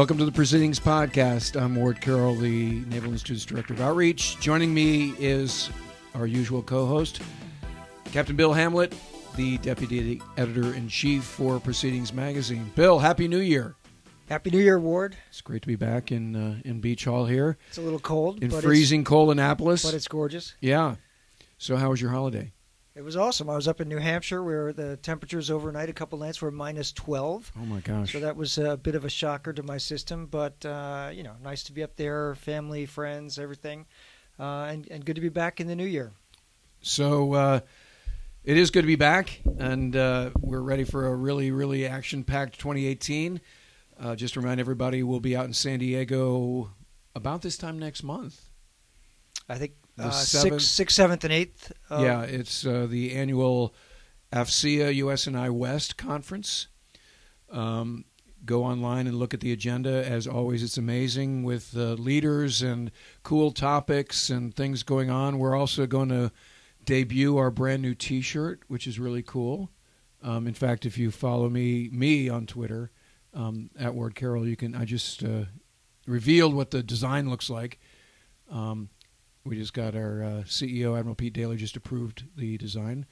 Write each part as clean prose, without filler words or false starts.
Welcome to the Proceedings Podcast. I'm Ward Carroll, the Naval Institute's Director of Outreach. Joining me is our usual co-host, Captain Bill Hamlet, the Deputy Editor-in-Chief for Proceedings Magazine. Bill, Happy New Year. Happy New Year, Ward. It's great to be back in Beach Hall here. It's a little cold. In freezing cold Annapolis. But it's gorgeous. Yeah. So how was your holiday? It was awesome. I was up in New Hampshire where the temperatures overnight a couple nights were minus 12. Oh, my gosh. So that was a bit of a shocker to my system. But, you know, nice to be up there, family, friends, everything. And good to be back in the new year. So it is good to be back. And we're ready for a really, really action-packed 2018. Just to remind everybody, we'll be out in San Diego about this time next month. I think. 6th, 7th, and 8th. Yeah, it's the annual AFCEA US and I West Conference. Go online and look at the agenda. As always, it's amazing with leaders and cool topics and things going on. We're also going to debut our brand new T-shirt, which is really cool. In fact, if you follow me on Twitter at Ward Carroll, you can. I just revealed what the design looks like. We just got our CEO, Admiral Pete Daly, just approved the design.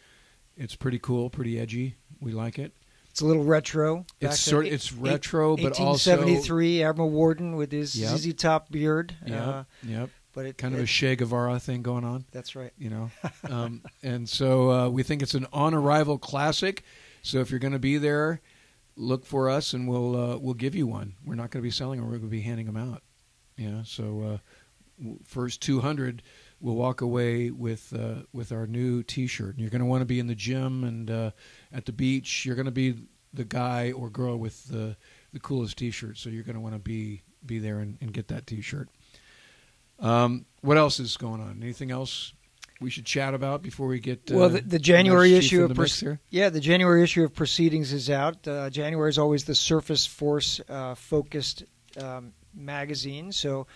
It's pretty cool, pretty edgy. We like it. It's a little retro. It's retro, but also 1873 Admiral Rowden with his ZZ Top beard. Yep. But it kind of a Che Guevara thing going on. That's right. You know, and so we think it's an on-arrival classic. So if you're going to be there, look for us, and we'll give you one. We're not going to be selling them; we're going to be handing them out. Yeah. So. First 200 will walk away with our new T-shirt. And you're going to want to be in the gym and at the beach. You're going to be the guy or girl with the coolest T-shirt, so you're going to want to be there and get that T-shirt. What else is going on? Anything else we should chat about before we get? Well, the January issue of the January issue of Proceedings is out. January is always the surface force focused magazine, so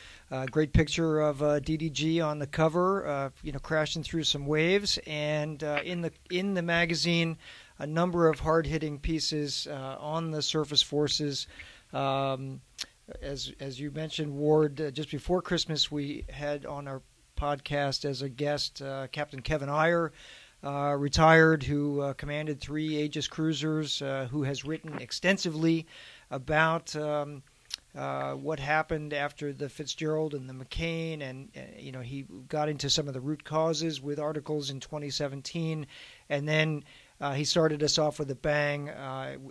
great picture of DDG on the cover, you know, crashing through some waves, and in the magazine, a number of hard-hitting pieces on the surface forces. As you mentioned, Ward, just before Christmas, we had on our podcast as a guest Captain Kevin Iyer, retired, who commanded 3 Aegis cruisers, who has written extensively about what happened after the Fitzgerald and the McCain, and you know, he got into some of the root causes with articles in 2017, and then he started us off with a bang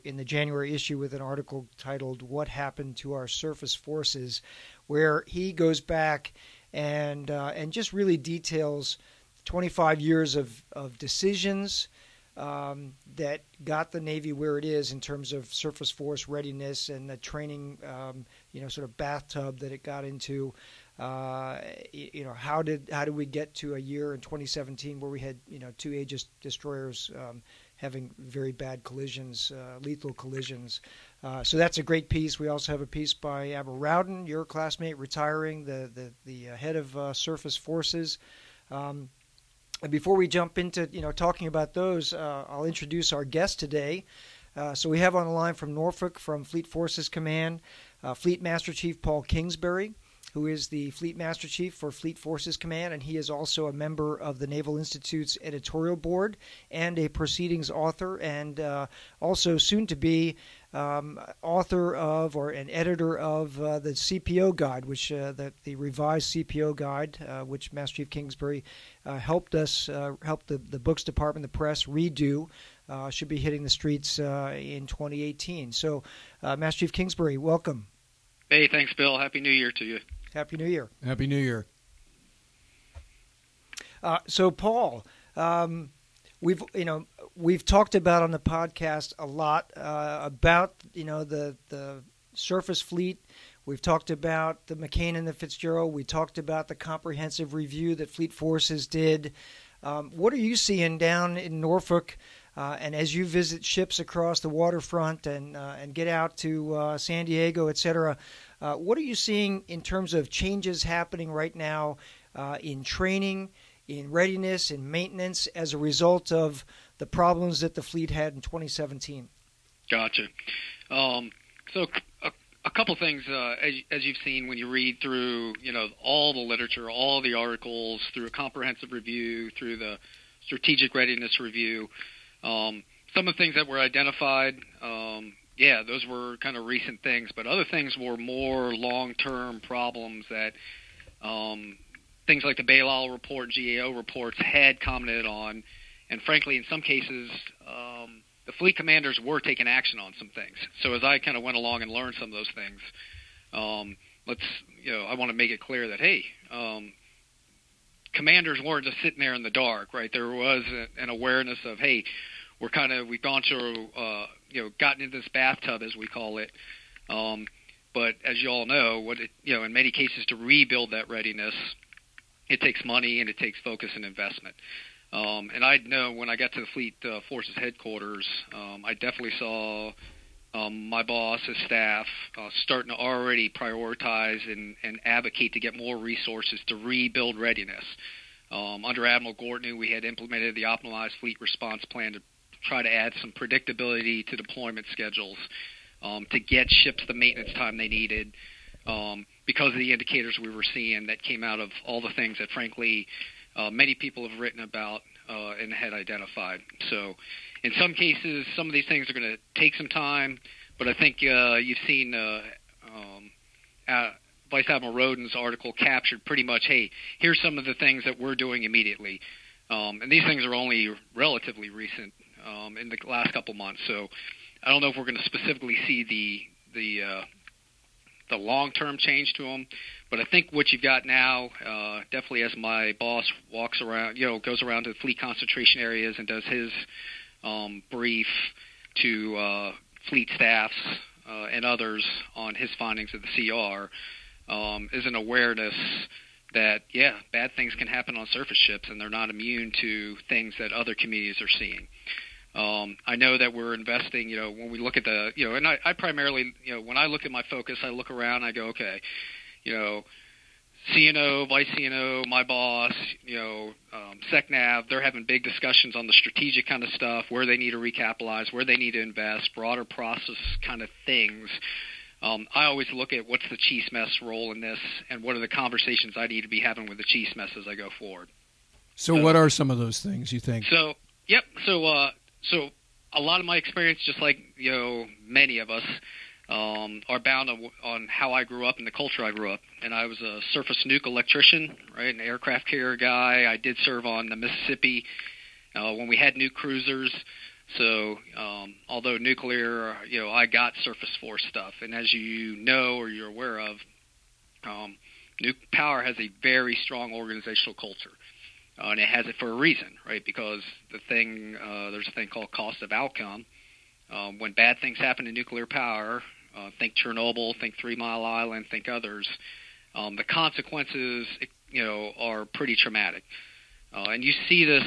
in the January issue with an article titled "What Happened to Our Surface Forces," where he goes back and just really details 25 years of decisions that got the Navy where it is in terms of surface force readiness and the training, you know, sort of bathtub that it got into. You know, how did we get to a year in 2017 where we had, you know, 2 Aegis destroyers having very bad collisions, lethal collisions. So that's a great piece. We also have a piece by Admiral Rowden, your classmate, retiring, the head of surface forces. And before we jump into, you know, talking about those, I'll introduce our guest today. So we have on the line from Norfolk, from Fleet Forces Command, Fleet Master Chief Paul Kingsbury, who is the Fleet Master Chief for Fleet Forces Command, and he is also a member of the Naval Institute's editorial board and a Proceedings author, and also soon to be author of or an editor of the CPO guide, which the revised CPO guide, which Master Chief Kingsbury helped us, helped the books department, the press redo, should be hitting the streets in 2018. So, Master Chief Kingsbury, welcome. Hey, thanks, Bill. Happy New Year to you. Happy New Year. Happy New Year. So, Paul, We've talked about on the podcast a lot about, you know, the surface fleet. We've talked about the McCain and the Fitzgerald. We talked about the comprehensive review that Fleet Forces did. What are you seeing down in Norfolk? And as you visit ships across the waterfront and get out to San Diego, et cetera, what are you seeing in terms of changes happening right now in training, in readiness, in maintenance as a result of the problems that the fleet had in 2017. Gotcha. So a A couple things, as you've seen when you read through, all the literature, all the articles, through a comprehensive review, through the strategic readiness review, some of the things that were identified, yeah, those were kind of recent things, but other things were more long-term problems that things like the Balol report, GAO reports had commented on, and frankly, in some cases, the fleet commanders were taking action on some things. So as I kind of went along and learned some of those things, I want to make it clear that, hey, commanders weren't just sitting there in the dark, right? There was an awareness of, hey, we've gone through, gotten into this bathtub, as we call it. But as you all know, in many cases to rebuild that readiness, it takes money and it takes focus and investment. And I know when I got to the Fleet Forces headquarters, I definitely saw my boss, his staff, starting to already prioritize and advocate to get more resources to rebuild readiness. Under Admiral Gordon, we had implemented the optimized fleet response plan to try to add some predictability to deployment schedules to get ships the maintenance time they needed because of the indicators we were seeing that came out of all the things that, frankly, many people have written about and had identified. So in some cases, some of these things are going to take some time, but I think you've seen Vice Admiral Rowden's article captured pretty much, hey, here's some of the things that we're doing immediately. And these things are only relatively recent in the last couple months. So I don't know if we're going to specifically see the long-term change to them, but I think what you've got now, definitely as my boss walks around, goes around to the fleet concentration areas and does his brief to fleet staffs and others on his findings of the CR, is an awareness that, yeah, bad things can happen on surface ships and they're not immune to things that other communities are seeing. I know that we're investing, when we look at the, and I primarily, when I look at my focus, I look around, I go, okay, CNO, Vice CNO, my boss, SecNav, they're having big discussions on the strategic kind of stuff, where they need to recapitalize, where they need to invest, broader process kind of things. I always look at what's the chief mess role in this and what are the conversations I need to be having with the chief mess as I go forward. So what are some of those things you think? So, yep. So a lot of my experience, just like, many of us, are bound on how I grew up and the culture I grew up. And I was a surface nuke electrician, right, an aircraft carrier guy. I did serve on the Mississippi when we had nuke cruisers. So although nuclear, I got surface force stuff. And as you know or you're aware of, nuke power has a very strong organizational culture. And it has it for a reason, right? Because there's a thing called cost of outcome. When bad things happen to nuclear power, think Chernobyl, think 3 Mile Island, think others, the consequences, are pretty traumatic. And you see this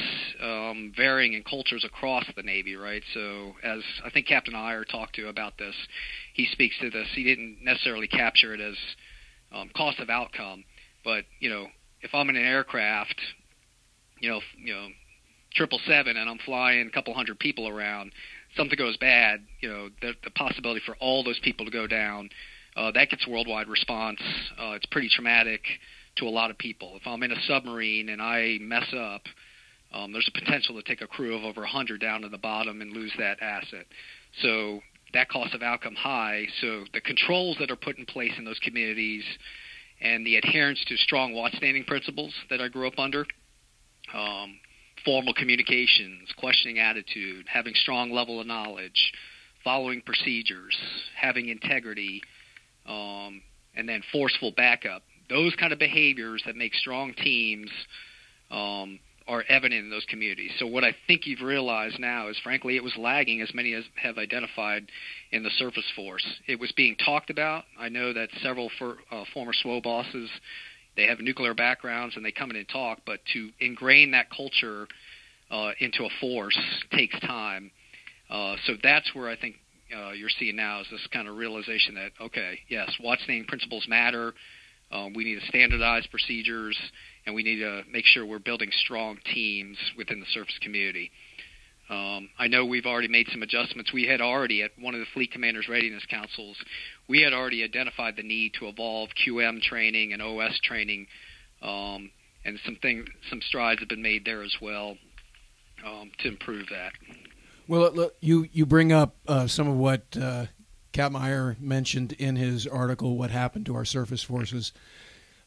varying in cultures across the Navy, right? So as I think Captain Iyer talked to about this, he speaks to this. He didn't necessarily capture it as cost of outcome, but, if I'm in an aircraft – 777, and I'm flying a couple hundred people around. Something goes bad, the possibility for all those people to go down, that gets worldwide response. It's pretty traumatic to a lot of people. If I'm in a submarine and I mess up, there's a potential to take a crew of over 100 down to the bottom and lose that asset. So that cost of outcome high. So the controls that are put in place in those communities and the adherence to strong watch standing principles that I grew up under. Formal communications, questioning attitude, having strong level of knowledge, following procedures, having integrity, and then forceful backup. Those kind of behaviors that make strong teams are evident in those communities. So what I think you've realized now is, frankly, it was lagging, as many as have identified, in the surface force. It was being talked about. I know that several former SWO bosses, they have nuclear backgrounds and they come in and talk, but to ingrain that culture into a force takes time. So that's where I think you're seeing now is this kind of realization that, okay, yes, watch-standing principles matter. We need to standardize procedures, and we need to make sure we're building strong teams within the surface community. I know we've already made some adjustments. We had already, at one of the Fleet Commanders Readiness Councils, we had already identified the need to evolve QM training and OS training, and some strides have been made there as well to improve that. Well, look, you bring up some of what Kattmeyer mentioned in his article, What Happened to Our Surface Forces.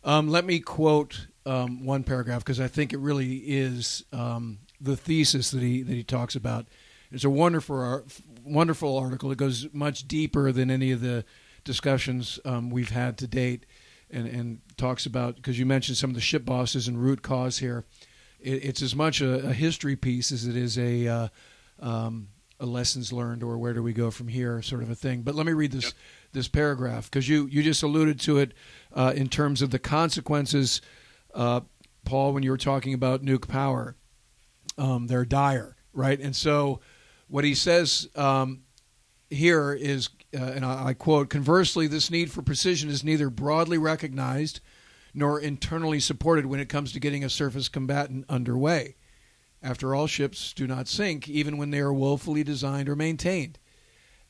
Let me quote one paragraph, because I think it really is the thesis that he talks about. It's a wonderful article. It goes much deeper than any of the discussions we've had to date, and talks about, because you mentioned some of the ship bosses and root cause here. It's as much a history piece as it is a lessons learned or where do we go from here sort of a thing. But let me read this paragraph, because you just alluded to it in terms of the consequences, Paul, when you were talking about nuke power. They're dire, right? And so what he says here is, and I quote, "Conversely, this need for precision is neither broadly recognized nor internally supported when it comes to getting a surface combatant underway. After all, ships do not sink, even when they are woefully designed or maintained.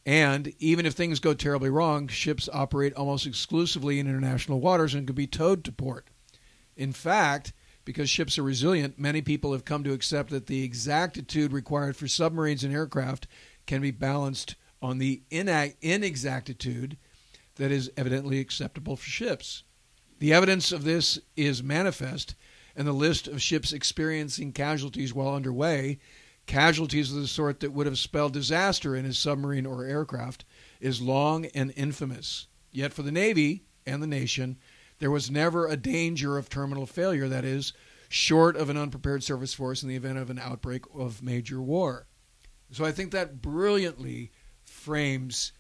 And even if things go terribly wrong, ships operate almost exclusively in international waters and can be towed to port. In fact, because ships are resilient, many people have come to accept that the exactitude required for submarines and aircraft can be balanced on the inexactitude that is evidently acceptable for ships. The evidence of this is manifest, and the list of ships experiencing casualties while underway, casualties of the sort that would have spelled disaster in a submarine or aircraft, is long and infamous. Yet for the Navy and the nation, there was never a danger of terminal failure, that is, short of an unprepared service force in the event of an outbreak of major war." So I think that brilliantly frames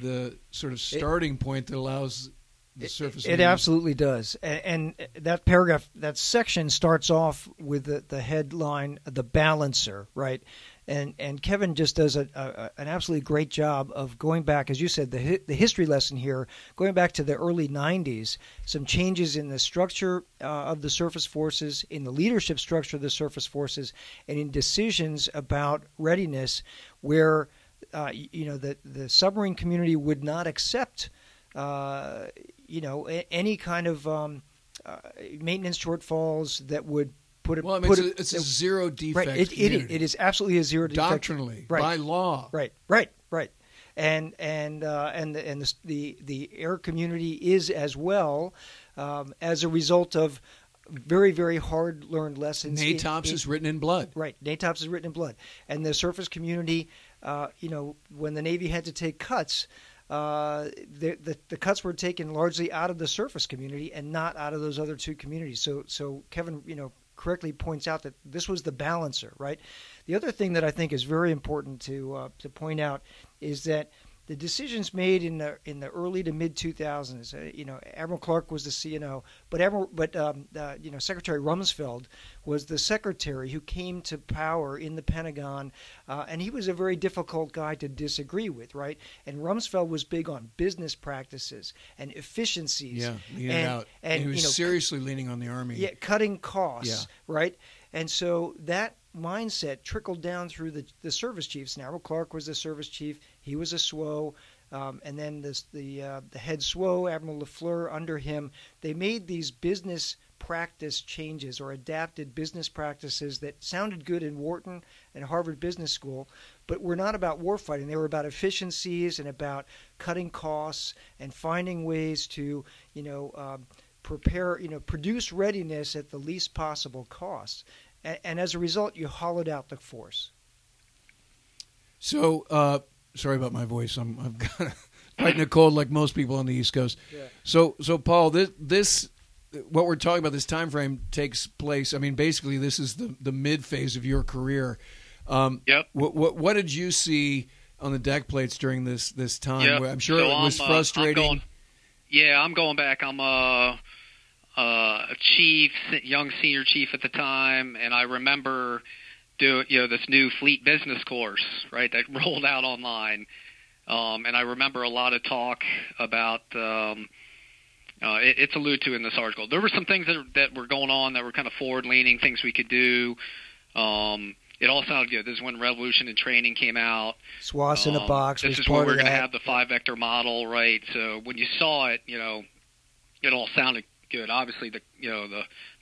the sort of starting point that allows the surface. It absolutely does. And that paragraph, that section starts off with the headline, The Balancer, right? And Kevin just does an absolutely great job of going back, as you said, the history lesson here, going back to the early 90s, some changes in the structure of the surface forces, in the leadership structure of the surface forces, and in decisions about readiness where, the submarine community would not accept, any kind of maintenance shortfalls that would it's a zero defect. Right. It is absolutely a zero defect. Doctrinally, right. By law. Right. And the air community is as well, as a result of very, very hard learned lessons. NATOPS is written in blood. Right. NATOPS is written in blood. And the surface community, when the Navy had to take cuts, the cuts were taken largely out of the surface community and not out of those other two communities. So Kevin, correctly points out that this was the balancer, right? The other thing that I think is very important to point out is that the decisions made in the early to mid 2000s, Admiral Clark was the CNO, but Secretary Rumsfeld was the secretary who came to power in the Pentagon, and he was a very difficult guy to disagree with, right? And Rumsfeld was big on business practices and efficiencies. Yeah, and he was seriously leaning on the Army. Yeah, cutting costs, right? And so that mindset trickled down through the service chiefs. And Admiral Clark was the service chief. He was a SWO, and then the head SWO, Admiral LaFleur, under him. They made these business practice changes or adapted business practices that sounded good in Wharton and Harvard Business School, but were not about warfighting. They were about efficiencies and about cutting costs and finding ways to prepare, produce readiness at the least possible cost. And as a result, you hollowed out the force. So, sorry about my voice. I'm kind of fighting a cold like most people on the East Coast. Yeah. So Paul, this what we're talking about, this time frame takes place. I mean, basically, this is the mid phase of your career. Yep. What did you see on the deck plates during this time? Yep. I'm sure it was frustrating. I'm going back. I'm a chief, young senior chief at the time, and I remember doing this new fleet business course, right, that rolled out online, and I remember a lot of talk about it's alluded to in this article. There were some things that were going on that were kind of forward leaning, things we could do, it all sounded good. This is when Revolution in Training came out. SWAS in a Box. This is when we're going to have the 5-vector model, right? So when you saw it, you know, it all sounded good. Obviously, the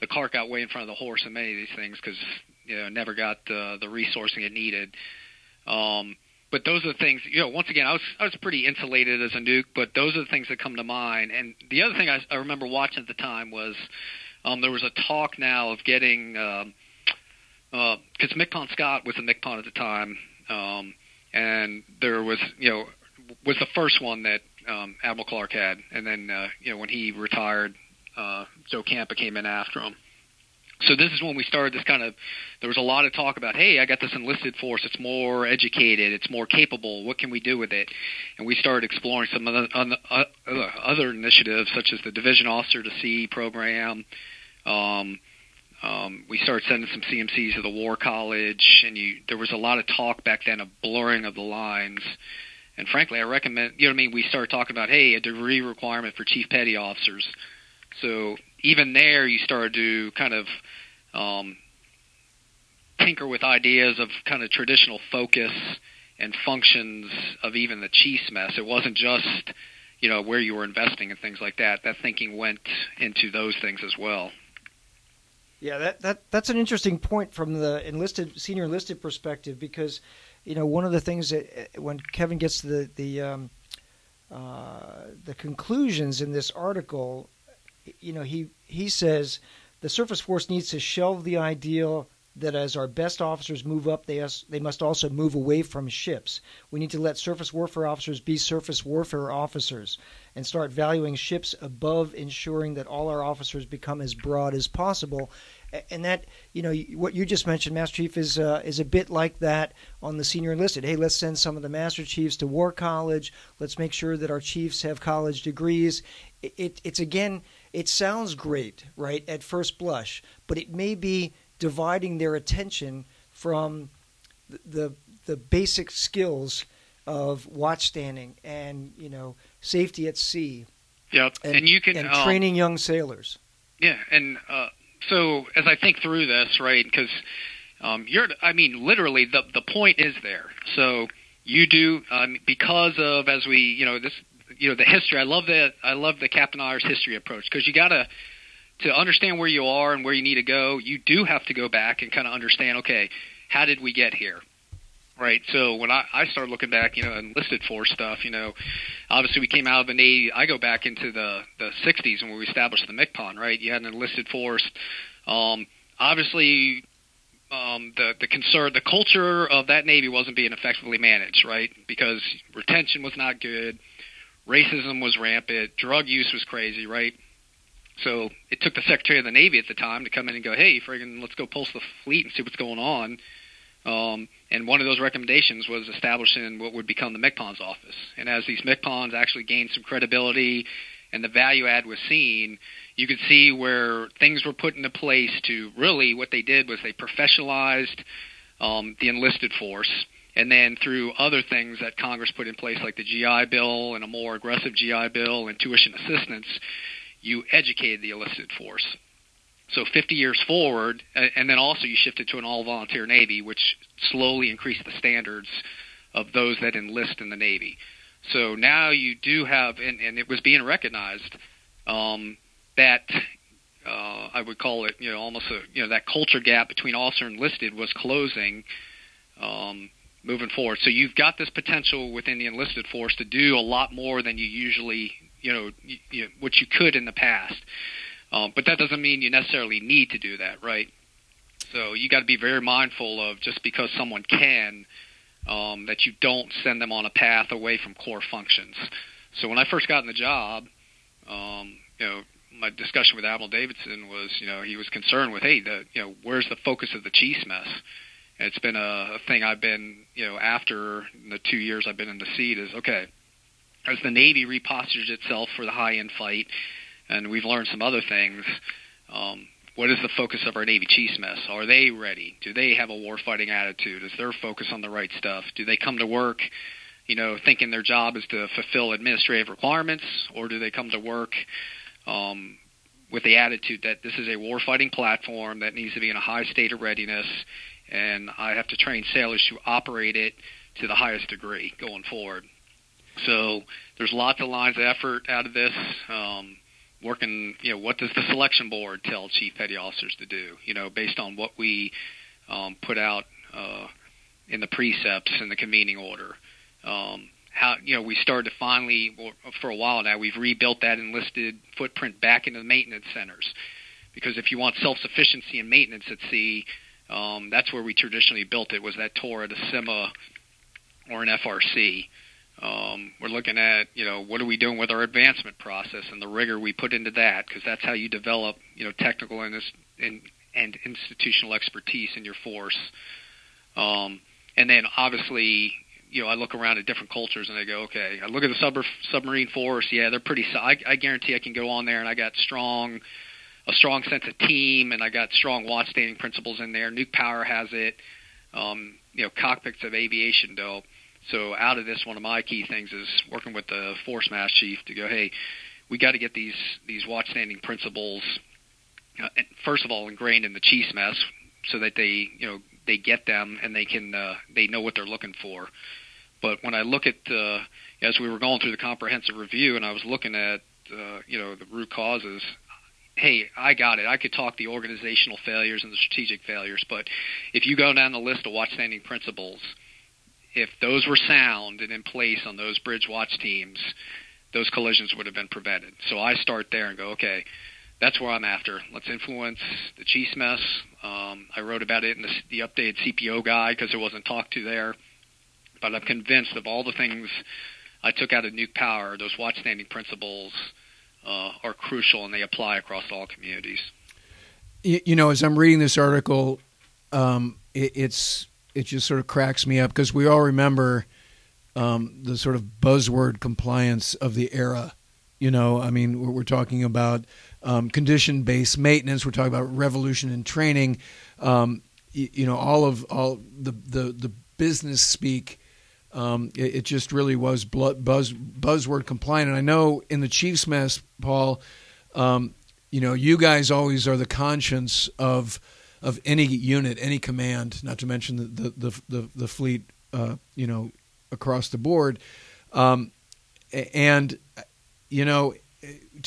the cart got way in front of the horse in many of these things because it never got the resourcing it needed. But those are the things. Once again, I was pretty insulated as a nuke, but those are the things that come to mind. And the other thing I remember watching at the time was there was a talk now of getting because MCPON Scott was a MCPON at the time, and there was was the first one that Admiral Clark had, and then when he retired, Joe Campa came in after him. So this is when we started this kind of – there was a lot of talk about, hey, I got this enlisted force. It's more educated. It's more capable. What can we do with it? And we started exploring some other initiatives such as the Division Officer to Sea program. We started sending some CMCs to the War College, and there was a lot of talk back then of blurring of the lines. And frankly, I recommend – we started talking about, hey, a degree requirement for Chief Petty Officers. So – even there, you started to kind of tinker with ideas of kind of traditional focus and functions of even the chief's mess. It wasn't just, where you were investing and things like that. That thinking went into those things as well. Yeah, that's an interesting point from the senior enlisted perspective because, one of the things that when Kevin gets to the conclusions in this article. He says the surface force needs to shelve the ideal that as our best officers move up, they must also move away from ships. We need to let surface warfare officers be surface warfare officers and start valuing ships above ensuring that all our officers become as broad as possible. And that, what you just mentioned, Master Chief, is a bit like that on the senior enlisted. Hey, let's send some of the Master Chiefs to War College. Let's make sure that our chiefs have college degrees. It's again, it sounds great, right, at first blush, but it may be dividing their attention from the basic skills of watch standing and, safety at sea. Yep. And you can training young sailors. Yeah, and so as I think through this, right, because literally the point is there. So you do because of as we this. The history. I love the Captain Eyer's history approach because you gotta to understand where you are and where you need to go. You do have to go back and kind of understand. Okay, how did we get here? Right. So when I started looking back, enlisted force stuff. Obviously we came out of the Navy. I go back into the 60s when we established the MCPON. Right. You had an enlisted force. Obviously. The culture of that Navy wasn't being effectively managed. Right. Because retention was not good. Racism was rampant. Drug use was crazy, right? So it took the Secretary of the Navy at the time to come in and go, hey, friggin', let's go pulse the fleet and see what's going on. And one of those recommendations was establishing what would become the MCPON's office. And as these MCPONs actually gained some credibility and the value add was seen, you could see where things were put into place to really what they did was they professionalized the enlisted force. And then through other things that Congress put in place, like the GI Bill and a more aggressive GI Bill and tuition assistance, you educated the enlisted force. So 50 years forward, and then also you shifted to an all-volunteer Navy, which slowly increased the standards of those that enlist in the Navy. So now you do have, and it was being recognized, that I would call it, almost that culture gap between officer and enlisted was closing moving forward. So you've got this potential within the enlisted force to do a lot more than you usually, what you could in the past. But that doesn't mean you necessarily need to do that, right? So you got to be very mindful of just because someone can, that you don't send them on a path away from core functions. So when I first got in the job, my discussion with Admiral Davidson was, he was concerned with, hey, where's the focus of the chief's mess? It's been a thing I've been, after the 2 years I've been in the seat is, okay, as the Navy repostures itself for the high-end fight, and we've learned some other things, what is the focus of our Navy chief's mess? Are they ready? Do they have a warfighting attitude? Is their focus on the right stuff? Do they come to work, thinking their job is to fulfill administrative requirements, or do they come to work with the attitude that this is a warfighting platform that needs to be in a high state of readiness and I have to train sailors to operate it to the highest degree going forward. So there's lots of lines of effort out of this. Working, what does the selection board tell chief petty officers to do? Based on what we put out in the precepts and the convening order. We started to finally, for a while now, we've rebuilt that enlisted footprint back into the maintenance centers, because if you want self-sufficiency and maintenance at sea, that's where we traditionally built it, was that TORA to CIMA or an FRC. We're looking at, what are we doing with our advancement process and the rigor we put into that, because that's how you develop, technical and institutional expertise in your force. And then obviously, I look around at different cultures and I go, okay, I look at the submarine force. Yeah, they're pretty I guarantee I can go on there and I got a strong sense of team, and I got strong watch standing principles in there. Nuke power has it. Cockpits of aviation dope. So out of this, one of my key things is working with the force mass chief to go, hey, we got to get these watch standing principles, first of all, ingrained in the chief's mess, so that they get them and they know what they're looking for. But when I look at as we were going through the comprehensive review, and I was looking at the root causes, hey, I got it. I could talk the organizational failures and the strategic failures, but if you go down the list of watch standing principles, if those were sound and in place on those bridge watch teams, those collisions would have been prevented. So I start there and go, okay, that's where I'm after. Let's influence the chief's mess. I wrote about it in the updated CPO guide because it wasn't talked to there. But I'm convinced of all the things I took out of nuke power, those watch standing principles are crucial, and they apply across all communities. As I'm reading this article, it just sort of cracks me up, because we all remember the sort of buzzword compliance of the era. We're talking about condition-based maintenance. We're talking about revolution in training. All the business speak. It just really was buzzword compliant. And I know in the chief's mess, Paul, you guys always are the conscience of any unit, any command, not to mention the fleet, across the board. To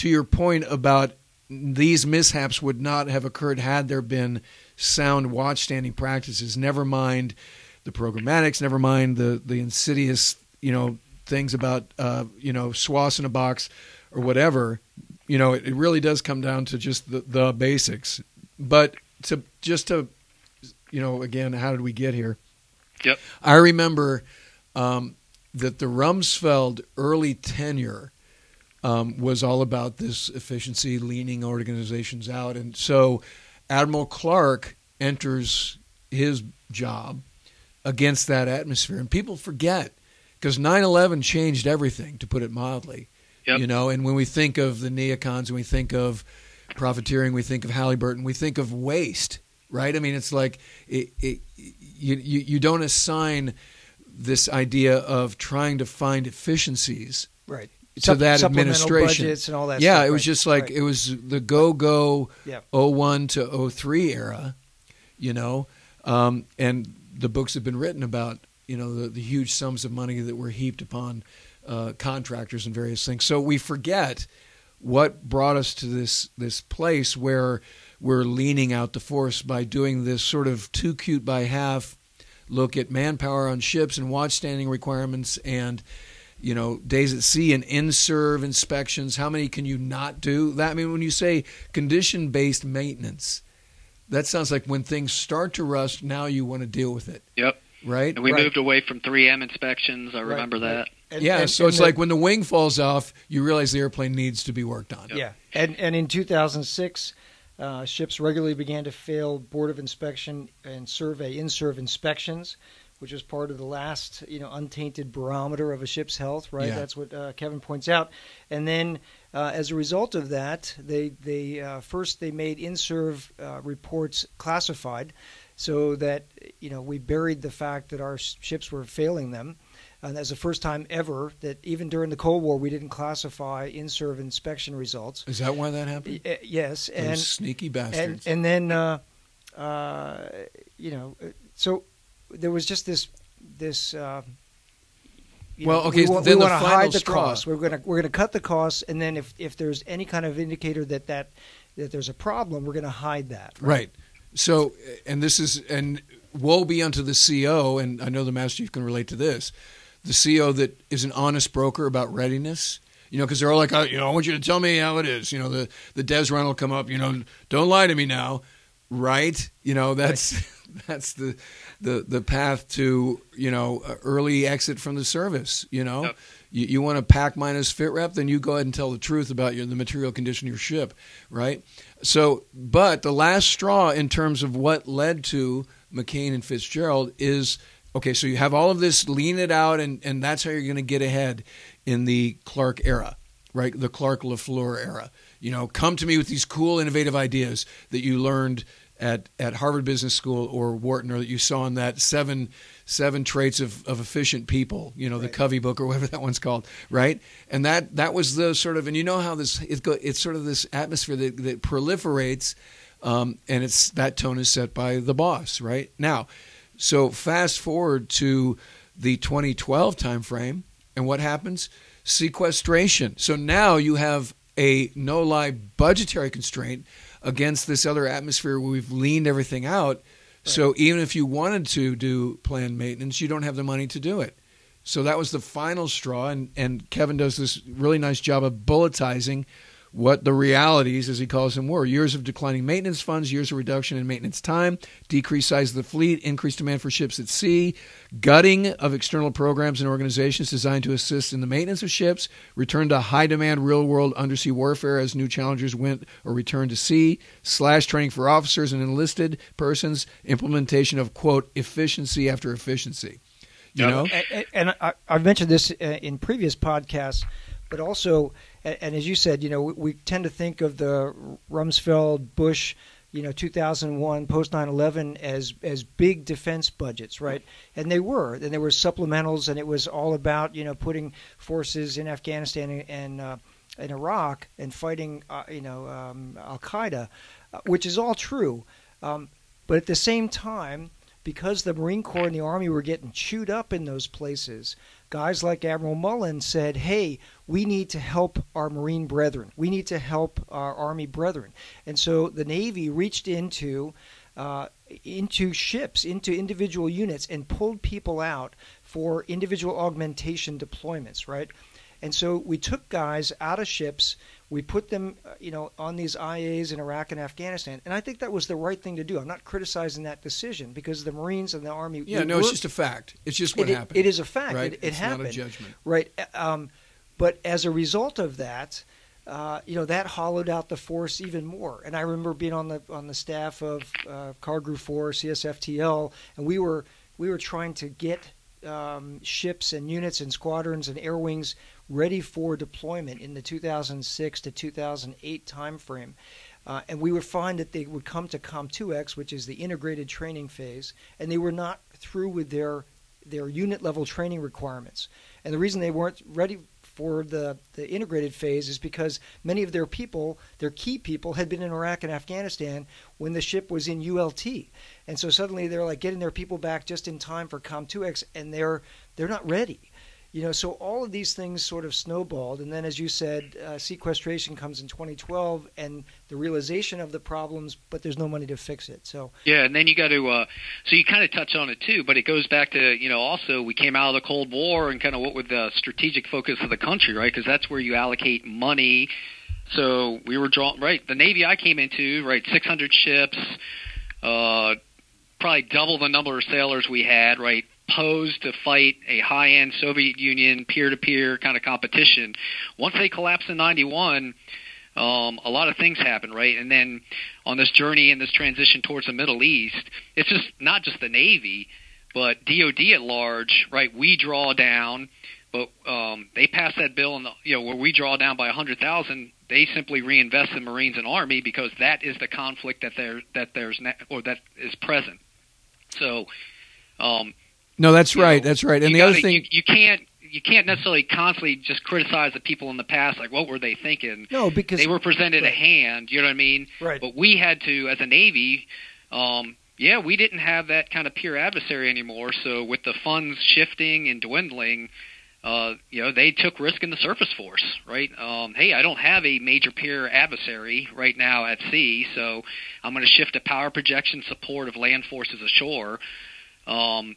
your point about these mishaps would not have occurred had there been sound watch standing practices, never mind the programmatics, never mind the insidious, things about, swass in a box or whatever. It really does come down to just the basics. But again, how did we get here? Yep. I remember that the Rumsfeld early tenure was all about this efficiency, leaning organizations out. And so Admiral Clark enters his job against that atmosphere. And people forget, because 9/11 changed everything, to put it mildly. Yep. And when we think of the neocons, when we think of profiteering, we think of Halliburton, we think of waste, right? I mean, it's like you don't assign this idea of trying to find efficiencies, right, to that administration. Budgets and all that stuff, it was just like it was the go-go 01 to 03 era, and the books have been written about, the huge sums of money that were heaped upon contractors and various things. So we forget what brought us to this place where we're leaning out the force by doing this sort of too cute by half look at manpower on ships and watch standing requirements and, days at sea and in-serve inspections. How many can you not do? That, I mean, when you say condition-based maintenance, that sounds like when things start to rust, now you want to deal with it. Yep. Right? And we moved away from 3M inspections. I remember that. And, it's like when the wing falls off, you realize the airplane needs to be worked on. Yep. Yeah. And in 2006... ships regularly began to fail Board of Inspection and Survey in-serve inspections, which was part of the last, untainted barometer of a ship's health, right? Yeah. That's what Kevin points out. And then as a result of that, they made in-serve reports classified, so that, we buried the fact that our ships were failing them. And that's the first time ever that even during the Cold War, we didn't classify in-serve inspection results. Is that why that happened? Yes. Those sneaky bastards. And then, So there was just this. We want to hide the costs. We're going to cut the costs, and then if there's any kind of indicator that there's a problem, we're going to hide that. Right. So, and woe be unto the CO, and I know the Master Chief can relate to this. The CO that is an honest broker about readiness, because they're all like, I want you to tell me how it is. The Des Run will come up. Don't lie to me now, right? That's the path to early exit from the service. Yep. You want to pack minus fit rep, then you go ahead and tell the truth about the material condition of your ship, right? So, but the last straw in terms of what led to McCain and Fitzgerald is, okay, so you have all of this, lean it out, and that's how you're going to get ahead in the Clark era, right? The Clark LaFleur era. Come to me with these cool, innovative ideas that you learned at Harvard Business School or Wharton, or that you saw in that seven traits of efficient people, right. The Covey book or whatever that one's called, right? And that was the sort of, and how this, it's sort of this atmosphere that proliferates, and it's that tone is set by the boss, right? Now, so fast forward to the 2012 timeframe, and what happens? Sequestration. So now you have a no-lie budgetary constraint against this other atmosphere where we've leaned everything out. Right. So even if you wanted to do planned maintenance, you don't have the money to do it. So that was the final straw. And Kevin does this really nice job of bulletizing what the realities, as he calls them, were. Years of declining maintenance funds, years of reduction in maintenance time, decreased size of the fleet, increased demand for ships at sea, gutting of external programs and organizations designed to assist in the maintenance of ships, return to high-demand real-world undersea warfare as new challengers went or returned to sea, slash training for officers and enlisted persons, implementation of, quote, efficiency after efficiency. I've mentioned this in previous podcasts, but also, and as you said, we tend to think of the Rumsfeld, Bush, 2001, post 9/11 as big defense budgets, right? And they were. And there were supplementals, and it was all about, putting forces in Afghanistan and Iraq and fighting, al-Qaeda, which is all true. But at the same time, because the Marine Corps and the Army were getting chewed up in those places, guys like Admiral Mullen said, hey, we need to help our Marine brethren. We need to help our Army brethren. And so the Navy reached into ships, into individual units, and pulled people out for individual augmentation deployments, right? And so we took guys out of ships. We put them, on these IAs in Iraq and Afghanistan, and I think that was the right thing to do. I'm not criticizing that decision because the Marines and the Army. It's just a fact. It's just what happened. It is a fact. Right? It's happened. Not a judgment. Right. But as a result of that, that hollowed out the force even more. And I remember being on the staff of CAR Group 4, CSFTL, and we were trying to get ships and units and squadrons and air wings ready for deployment in the 2006 to 2008 timeframe. And we would find that they would come to COM2X, which is the integrated training phase, and they were not through with their unit-level training requirements. And the reason they weren't ready for the integrated phase is because many of their key people, had been in Iraq and Afghanistan when the ship was in ULT. And so suddenly they're like getting their people back just in time for COM2X, and they're not ready. So all of these things sort of snowballed. And then, as you said, sequestration comes in 2012 and the realization of the problems, but there's no money to fix it. So yeah, and then you got to so you kind of touch on it too, but it goes back to, also we came out of the Cold War and kind of what was the strategic focus of the country, right? Because that's where you allocate money. So we were drawing, right, the Navy I came into, right, 600 ships, probably double the number of sailors we had, right? Posed to fight a high-end Soviet Union peer-to-peer kind of competition. Once they collapsed in 91, a lot of things happened, right? And then on this journey and this transition towards the Middle East, it's just not just the Navy, but DOD at large, right? We draw down, but they passed that bill, and where we draw down by 100,000. They simply reinvest in Marines and Army because that is the conflict that is present. So. No, that's right. That's right. And the other thing, you can't necessarily constantly just criticize the people in the past. Like, what were they thinking? No, because they were presented a hand. You know what I mean? Right. But we had to, as a Navy, yeah, we didn't have that kind of peer adversary anymore. So with the funds shifting and dwindling, you know, they took risk in the surface force, right? Hey, I don't have a major peer adversary right now at sea, so I'm going to shift to power projection support of land forces ashore. And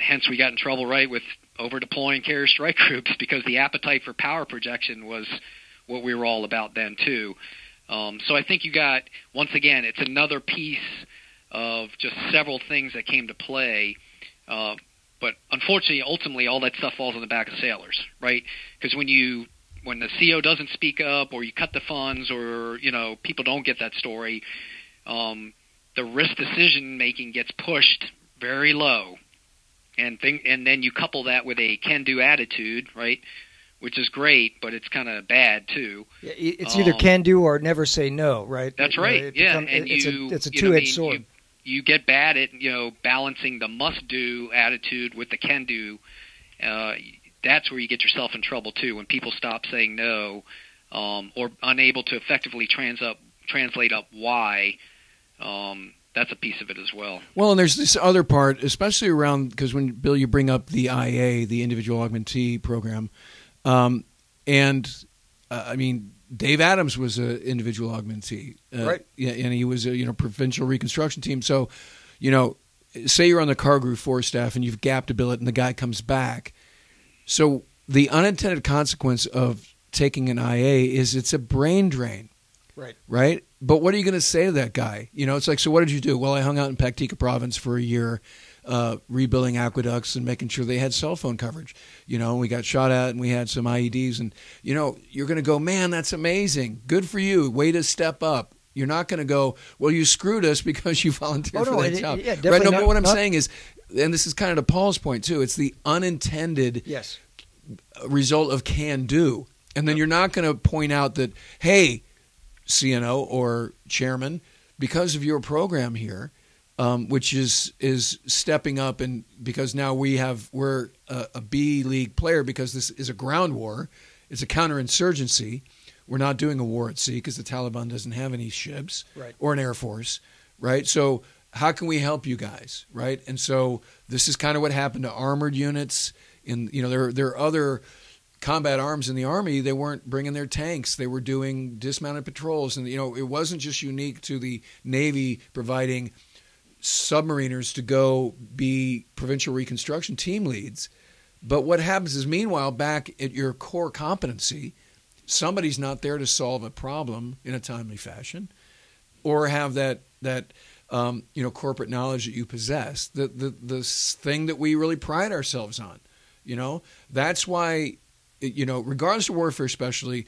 hence we got in trouble, right, with over-deploying carrier strike groups, because the appetite for power projection was what we were all about then too. So I think you got, once again, it's another piece of just several things that came to play. But unfortunately, ultimately, all that stuff falls on the back of sailors, right? Because when the CO doesn't speak up, or you cut the funds, or people don't get that story, the risk decision making gets pushed very low, and then you couple that with a can-do attitude, right? Which is great, but it's kind of bad too. Yeah, it's either can-do or never say no, right? That's right. It's a two-edged sword. You get bad at balancing the must-do attitude with the can-do. That's where you get yourself in trouble too, when people stop saying no, or unable to effectively translate up why. That's a piece of it as well. Well, and there's this other part, especially around, because when, Bill, you bring up the IA, the Individual Augmentee Program, I mean, Dave Adams was an individual augmentee, right? Yeah, and he was a provincial reconstruction team. So, say you're on the Cargrew Force staff and you've gapped a billet, and the guy comes back. So the unintended consequence of taking an IA is it's a brain drain, right? Right. But what are you going to say to that guy? It's like, so what did you do? Well, I hung out in Paktika Province for a year, rebuilding aqueducts and making sure they had cell phone coverage. We got shot at and we had some IEDs. And, you're going to go, man, that's amazing. Good for you. Way to step up. You're not going to go, well, you screwed us because you volunteered for that job. Yeah, right? No, but what I'm saying is, and this is kind of to Paul's point too, it's the unintended result of can do. And then you're not going to point out that, hey, CNO or chairman, because of your program here, which is stepping up, and because now we're a B league player, because this is a ground war, it's a counterinsurgency. We're not doing a war at sea because the Taliban doesn't have any ships, right, or an air force, right? So how can we help you guys, right? And so this is kind of what happened to armored units. In there are other combat arms in the Army. They weren't bringing their tanks. They were doing dismounted patrols. And, it wasn't just unique to the Navy providing submariners to go be provincial reconstruction team leads. But what happens is, meanwhile, back at your core competency, somebody's not there to solve a problem in a timely fashion, or have that corporate knowledge that you possess, the thing that we really pride ourselves on. That's why, regardless of warfare especially,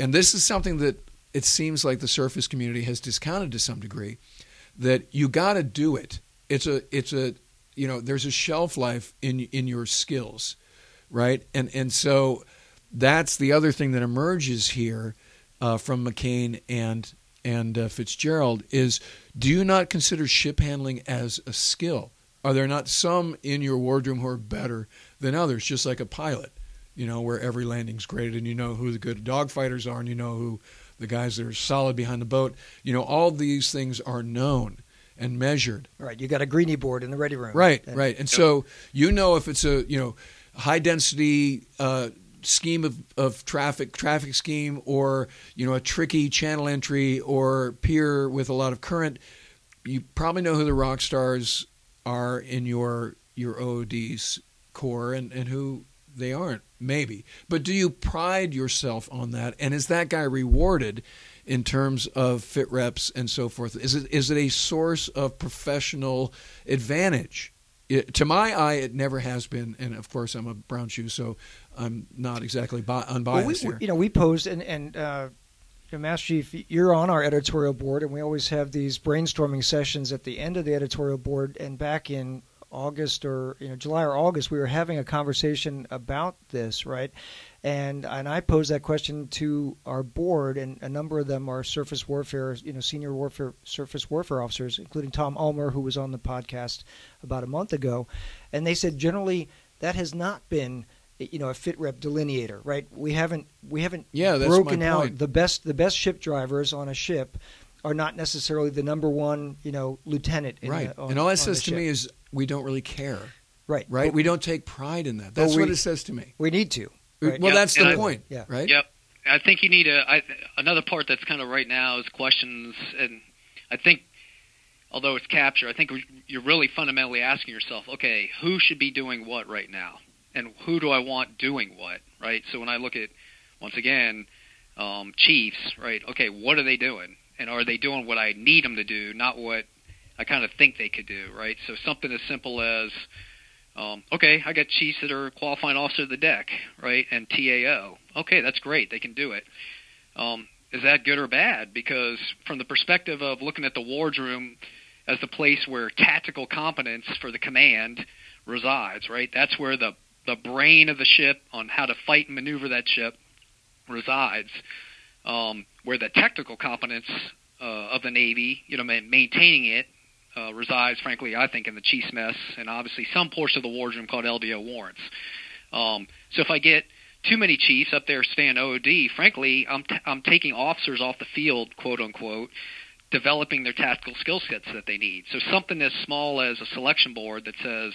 and this is something that it seems like the surface community has discounted to some degree, that you got to do it. It's there's a shelf life in your skills, right? And so that's the other thing that emerges here from McCain and Fitzgerald is, do you not consider ship handling as a skill? Are there not some in your wardroom who are better than others, just like a pilot? Where every landing's graded, and who the good dogfighters are, and who the guys that are solid behind the boat. All these things are known and measured. All right, you got a greenie board in the ready room. Right. And so if it's a high-density scheme of traffic scheme, or a tricky channel entry or pier with a lot of current, you probably know who the rock stars are in your OOD's corps and who they aren't. Maybe. But do you pride yourself on that? And is that guy rewarded in terms of fit reps and so forth? Is it a source of professional advantage? To my eye, it never has been. And, of course, I'm a brown shoe, so I'm not exactly unbiased here. We posed, and Master Chief, you're on our editorial board, and we always have these brainstorming sessions at the end of the editorial board. And back in August or July or August, we were having a conversation about this, right? And I posed that question to our board, and a number of them are surface warfare, senior warfare, surface warfare officers, including Tom Ulmer, who was on the podcast about a month ago. And they said generally that has not been a fit rep delineator, right? We haven't broken out the best ship drivers on a ship are not necessarily the number one, lieutenant. And all that says to me is we don't really care. Right. Right. But we don't take pride in that. That's what it says to me. We need to. Right? Well, that's the point. Yeah. Right. Yep. I think you need another part that's kind of right now is questions. And I think, although it's capture, I think you're really fundamentally asking yourself, okay, who should be doing what right now? And who do I want doing what? Right. So when I look at, once again, chiefs, right? Okay, what are they doing? And are they doing what I need them to do, not what I kind of think they could do, right? So something as simple as, okay, I got chiefs that are qualifying officer of the deck, right, and TAO. Okay, that's great. They can do it. Is that good or bad? Because from the perspective of looking at the wardroom as the place where tactical competence for the command resides, right, that's where the brain of the ship on how to fight and maneuver that ship resides, where the technical competence of the Navy, maintaining it, resides, frankly, I think, in the chief's mess and obviously some portion of the wardroom called LDO warrants. So if I get too many chiefs up there staying OOD, frankly, I'm taking officers off the field, quote unquote, developing their tactical skill sets that they need. So something as small as a selection board that says,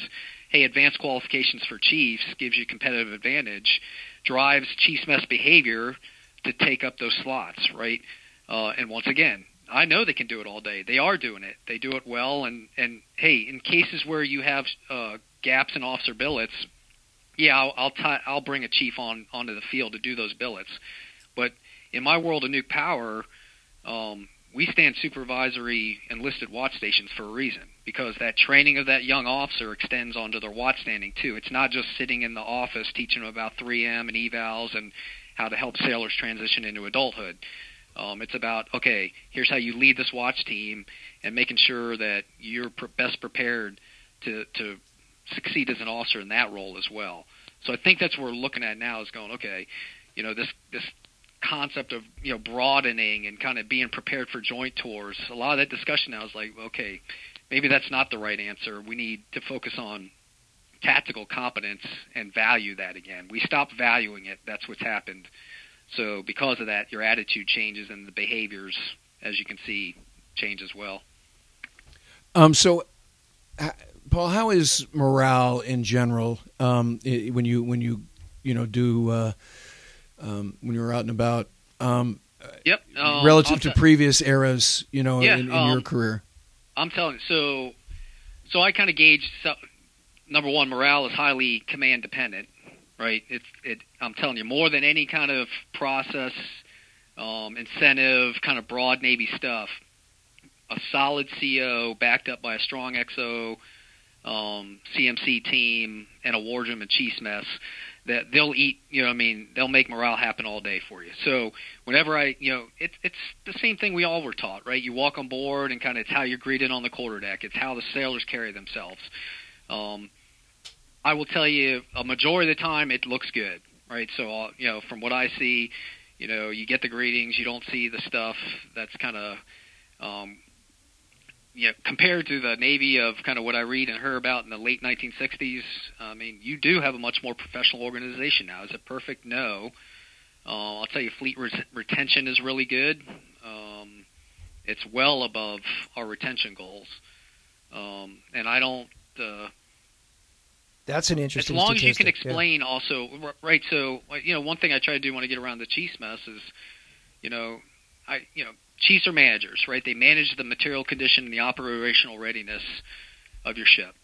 hey, advanced qualifications for chiefs gives you competitive advantage, drives chief's mess behavior to take up those slots, right? And once again, I know they can do it all day. They are doing it. They do it well. And hey, in cases where you have gaps in officer billets, yeah, I'll bring a chief onto the field to do those billets. But in my world of nuke power, we stand supervisory enlisted watch stations for a reason, because that training of that young officer extends onto their watch standing too. It's not just sitting in the office teaching them about 3M and evals and how to help sailors transition into adulthood. It's about, okay, here's how you lead this watch team and making sure that you're best prepared to succeed as an officer in that role as well. So I think that's what we're looking at now is going, okay, this concept of, broadening and kind of being prepared for joint tours. A lot of that discussion now is like, okay, maybe that's not the right answer. We need to focus on tactical competence and value that again. We stopped valuing it. That's what's happened. So because of that, your attitude changes and the behaviors, as you can see, change as well. So, Paul, how is morale in general when you're out and about? Relative to previous eras, in your career. I'm telling you. So I kind of gauge. Number one, morale is highly command dependent. Right, I'm telling you, more than any kind of process, incentive, kind of broad Navy stuff, a solid CO backed up by a strong XO, CMC team, and a wardroom and chief's mess, that they'll eat, they'll make morale happen all day for you. So whenever it's the same thing we all were taught, right? You walk on board and kind of it's how you're greeted on the quarterdeck. It's how the sailors carry themselves. I will tell you, a majority of the time, it looks good, right? So, from what I see, you get the greetings, you don't see the stuff that's kind of, compared to the Navy of kind of what I read and heard about in the late 1960s. I mean, you do have a much more professional organization now. Is it perfect? No. I'll tell you, fleet retention is really good. It's well above our retention goals, and I don't. That's an interesting statistic. As long as you can explain also, right, so, one thing I try to do when I get around the chief's mess is, chiefs are managers, right? They manage the material condition and the operational readiness of your ship.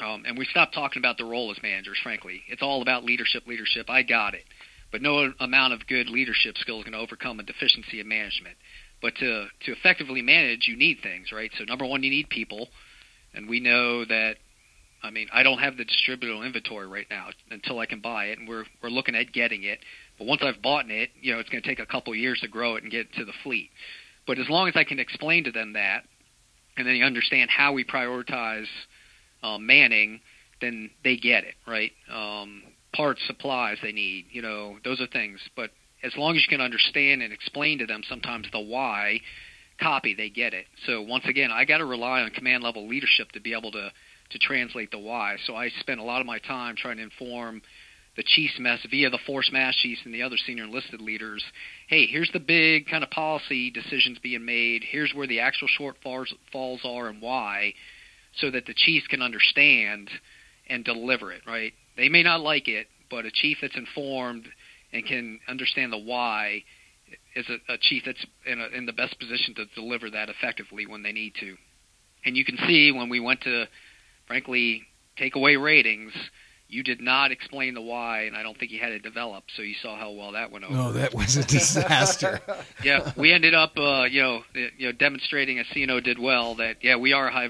And we stopped talking about the role as managers, frankly. It's all about leadership. I got it. But no amount of good leadership skills can overcome a deficiency in management. But to effectively manage, you need things, right? So, number one, you need people. And we know that, I don't have the distributable inventory right now until I can buy it, and we're looking at getting it. But once I've bought it, it's going to take a couple of years to grow it and get it to the fleet. But as long as I can explain to them that, and then you understand how we prioritize manning, then they get it, right? Parts, supplies they need, those are things. But as long as you can understand and explain to them sometimes the why, copy, they get it. So once again, I got to rely on command-level leadership to be able to translate the why. So I spend a lot of my time trying to inform the chiefs mess via the force mass chiefs and the other senior enlisted leaders, hey, here's the big kind of policy decisions being made, here's where the actual shortfalls are and why, so that the chiefs can understand and deliver it, right? They may not like it, but a chief that's informed and can understand the why is a chief that's in the best position to deliver that effectively when they need to. And you can see when we went to, frankly, take away ratings, you did not explain the why, and I don't think you had it developed, so you saw how well that went over. No, that was a disaster. Yeah, we ended up, demonstrating, as CNO did well, that, yeah, we are a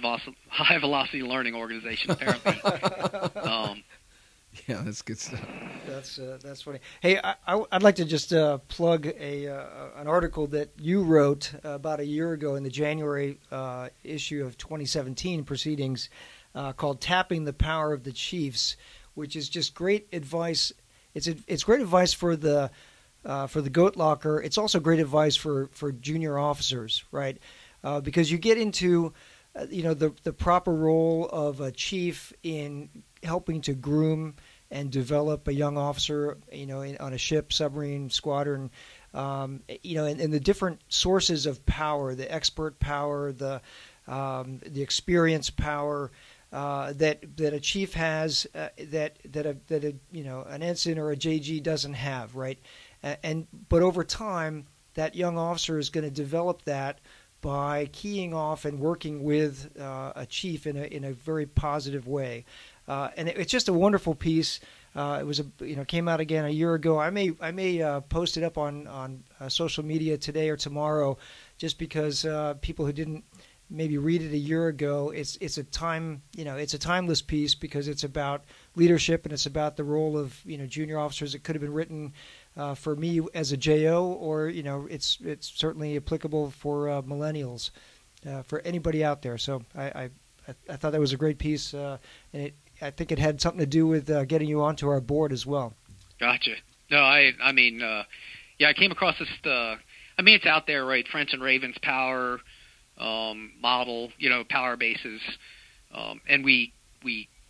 high-velocity learning organization, apparently. Yeah, that's good stuff. That's funny. Hey, I'd like to just plug an article that you wrote about a year ago in the January issue of 2017 Proceedings called Tapping the Power of the Chiefs, which is just great advice. It's great advice for the goat locker. It's also great advice for junior officers, right? Because you get into the proper role of a chief in helping to groom and develop a young officer, on a ship, submarine, squadron, and the different sources of power, the expert power, the experience power that a chief has that an ensign or a JG doesn't have, right? But over time, that young officer is going to develop that by keying off and working with a chief in a very positive way. And it's just a wonderful piece. It was came out again a year ago. I may post it up on social media today or tomorrow, just because people who didn't maybe read it a year ago. It's a timeless piece because it's about leadership and it's about the role of junior officers. It could have been written for me as a JO, or it's certainly applicable for millennials, for anybody out there. So I thought that was a great piece, and I think it had something to do with getting you onto our board as well. Gotcha. No, I came across this. It's out there, right? French and Raven's power model, power bases, and we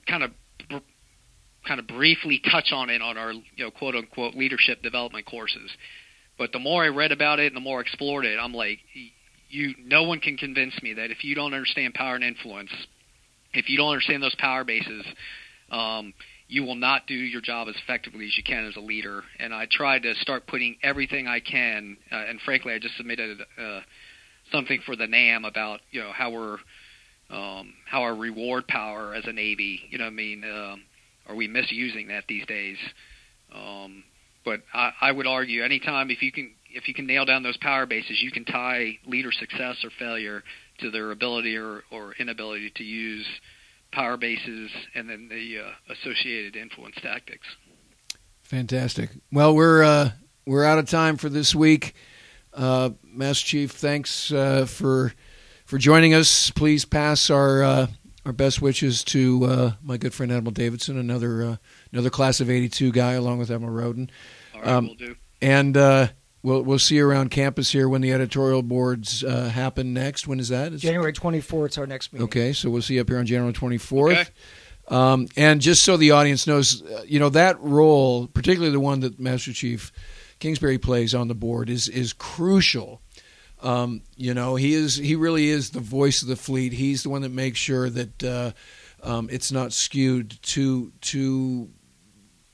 kind of briefly touch on it on our quote unquote leadership development courses. But the more I read about it and the more I explored it, I'm like, no one can convince me that if you don't understand power and influence, if you don't understand those power bases, you will not do your job as effectively as you can as a leader. And I tried to start putting everything I can, and frankly, I just submitted something for the NAM about how our reward power as a Navy, are we misusing that these days? But I would argue anytime if you can nail down those power bases, you can tie leader success or failure to their ability or inability to use power bases and then the associated influence tactics. Fantastic. Well, we're out of time for this week. Master Chief, thanks for joining us. Please pass our best wishes to my good friend Admiral Davidson, another class of 82 guy, along with Admiral Rowden. All right, will do. And We'll see you around campus here when the editorial boards happen next. When is that? It's January 24th is our next meeting. Okay, so we'll see you up here on January 24th. Okay. And just so the audience knows, that role, particularly the one that Master Chief Kingsbury plays on the board, is crucial. He really is the voice of the fleet. He's the one that makes sure that it's not skewed too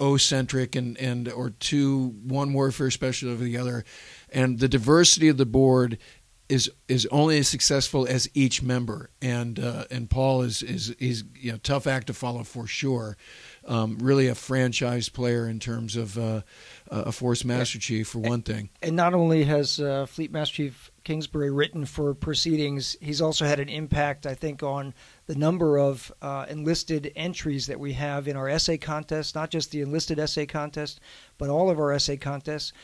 O-centric and or two one warfare special over the other, and the diversity of the board is only as successful as each member. And Paul is tough act to follow for sure. Really a franchise player in terms of a Force Master Chief for one thing. And not only has Fleet Master Chief Kingsbury written for Proceedings, he's also had an impact, I think, on the number of enlisted entries that we have in our essay contest, not just the enlisted essay contest, but all of our essay contests.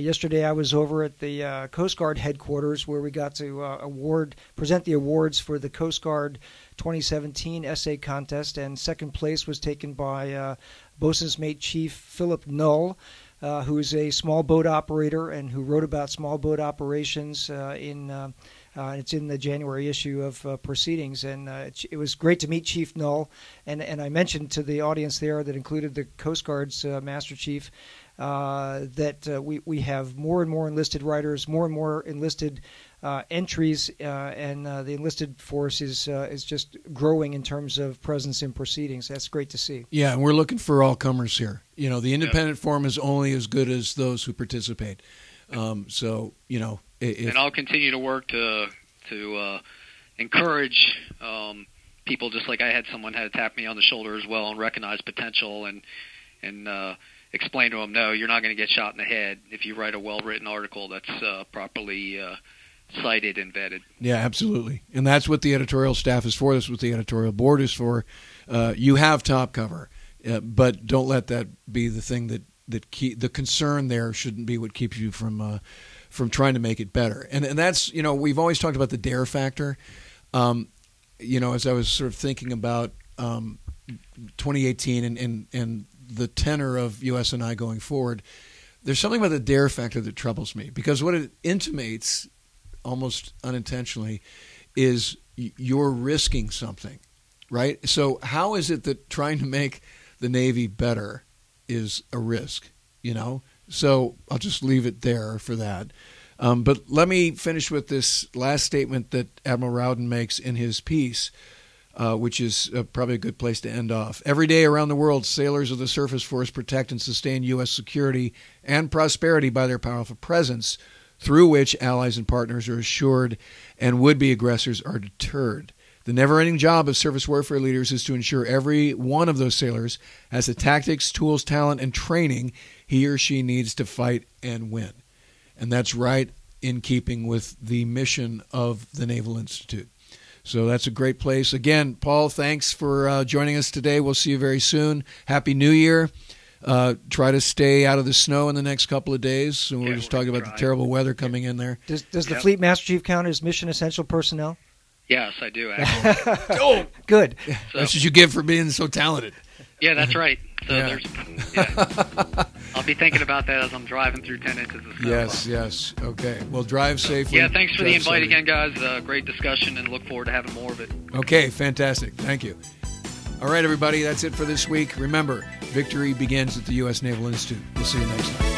Yesterday I was over at the Coast Guard headquarters where we got to present the awards for the Coast Guard 2017 essay contest, and second place was taken by Bosun's Mate Chief Philip Null, who is a small boat operator and who wrote about small boat operations in It's in the January issue of Proceedings, and it was great to meet Chief Null, and I mentioned to the audience there that included the Coast Guard's Master Chief that we have more and more enlisted writers, more and more enlisted entries, and the enlisted force is just growing in terms of presence in Proceedings. That's great to see. Yeah, and we're looking for all comers here. You know, the independent form is only as good as those who participate. So, you know. And I'll continue to work to encourage people, just like I had someone had to tap me on the shoulder as well and recognize potential and explain to them, no, you're not going to get shot in the head if you write a well-written article that's properly cited and vetted. Yeah, absolutely. And that's what the editorial staff is for. That's what the editorial board is for. You have top cover, but don't let that be the thing that keep the concern there shouldn't be what keeps you from trying to make it better. And that's, you know, we've always talked about the dare factor. You know, as I was sort of thinking about 2018 and the tenor of US and I going forward, there's something about the dare factor that troubles me, because what it intimates almost unintentionally is you're risking something, right? So how is it that trying to make the Navy better is a risk, you know? So I'll just leave it there for that. But let me finish with this last statement that Admiral Rowden makes in his piece, which is probably a good place to end off. Every day around the world, sailors of the surface force protect and sustain U.S. security and prosperity by their powerful presence, through which allies and partners are assured and would-be aggressors are deterred. The never-ending job of surface warfare leaders is to ensure every one of those sailors has the tactics, tools, talent, and training he or she needs to fight and win. And that's right in keeping with the mission of the Naval Institute. So that's a great place. Again, Paul, thanks for joining us today. We'll see you very soon. Happy New Year. Try to stay out of the snow in the next couple of days. And we're just talking about the terrible weather coming in there. Does the Fleet Master Chief count as mission essential personnel? Yes, I do, actually. Oh, good. So, that's what you give for being so talented. Yeah, that's right. So I'll be thinking about that as I'm driving through 10 inches of snow. Yes. Okay. Well, drive safely. Yeah, thanks for the invite again, guys. Great discussion, and look forward to having more of it. Okay, fantastic. Thank you. All right, everybody, that's it for this week. Remember, victory begins at the U.S. Naval Institute. We'll see you next time.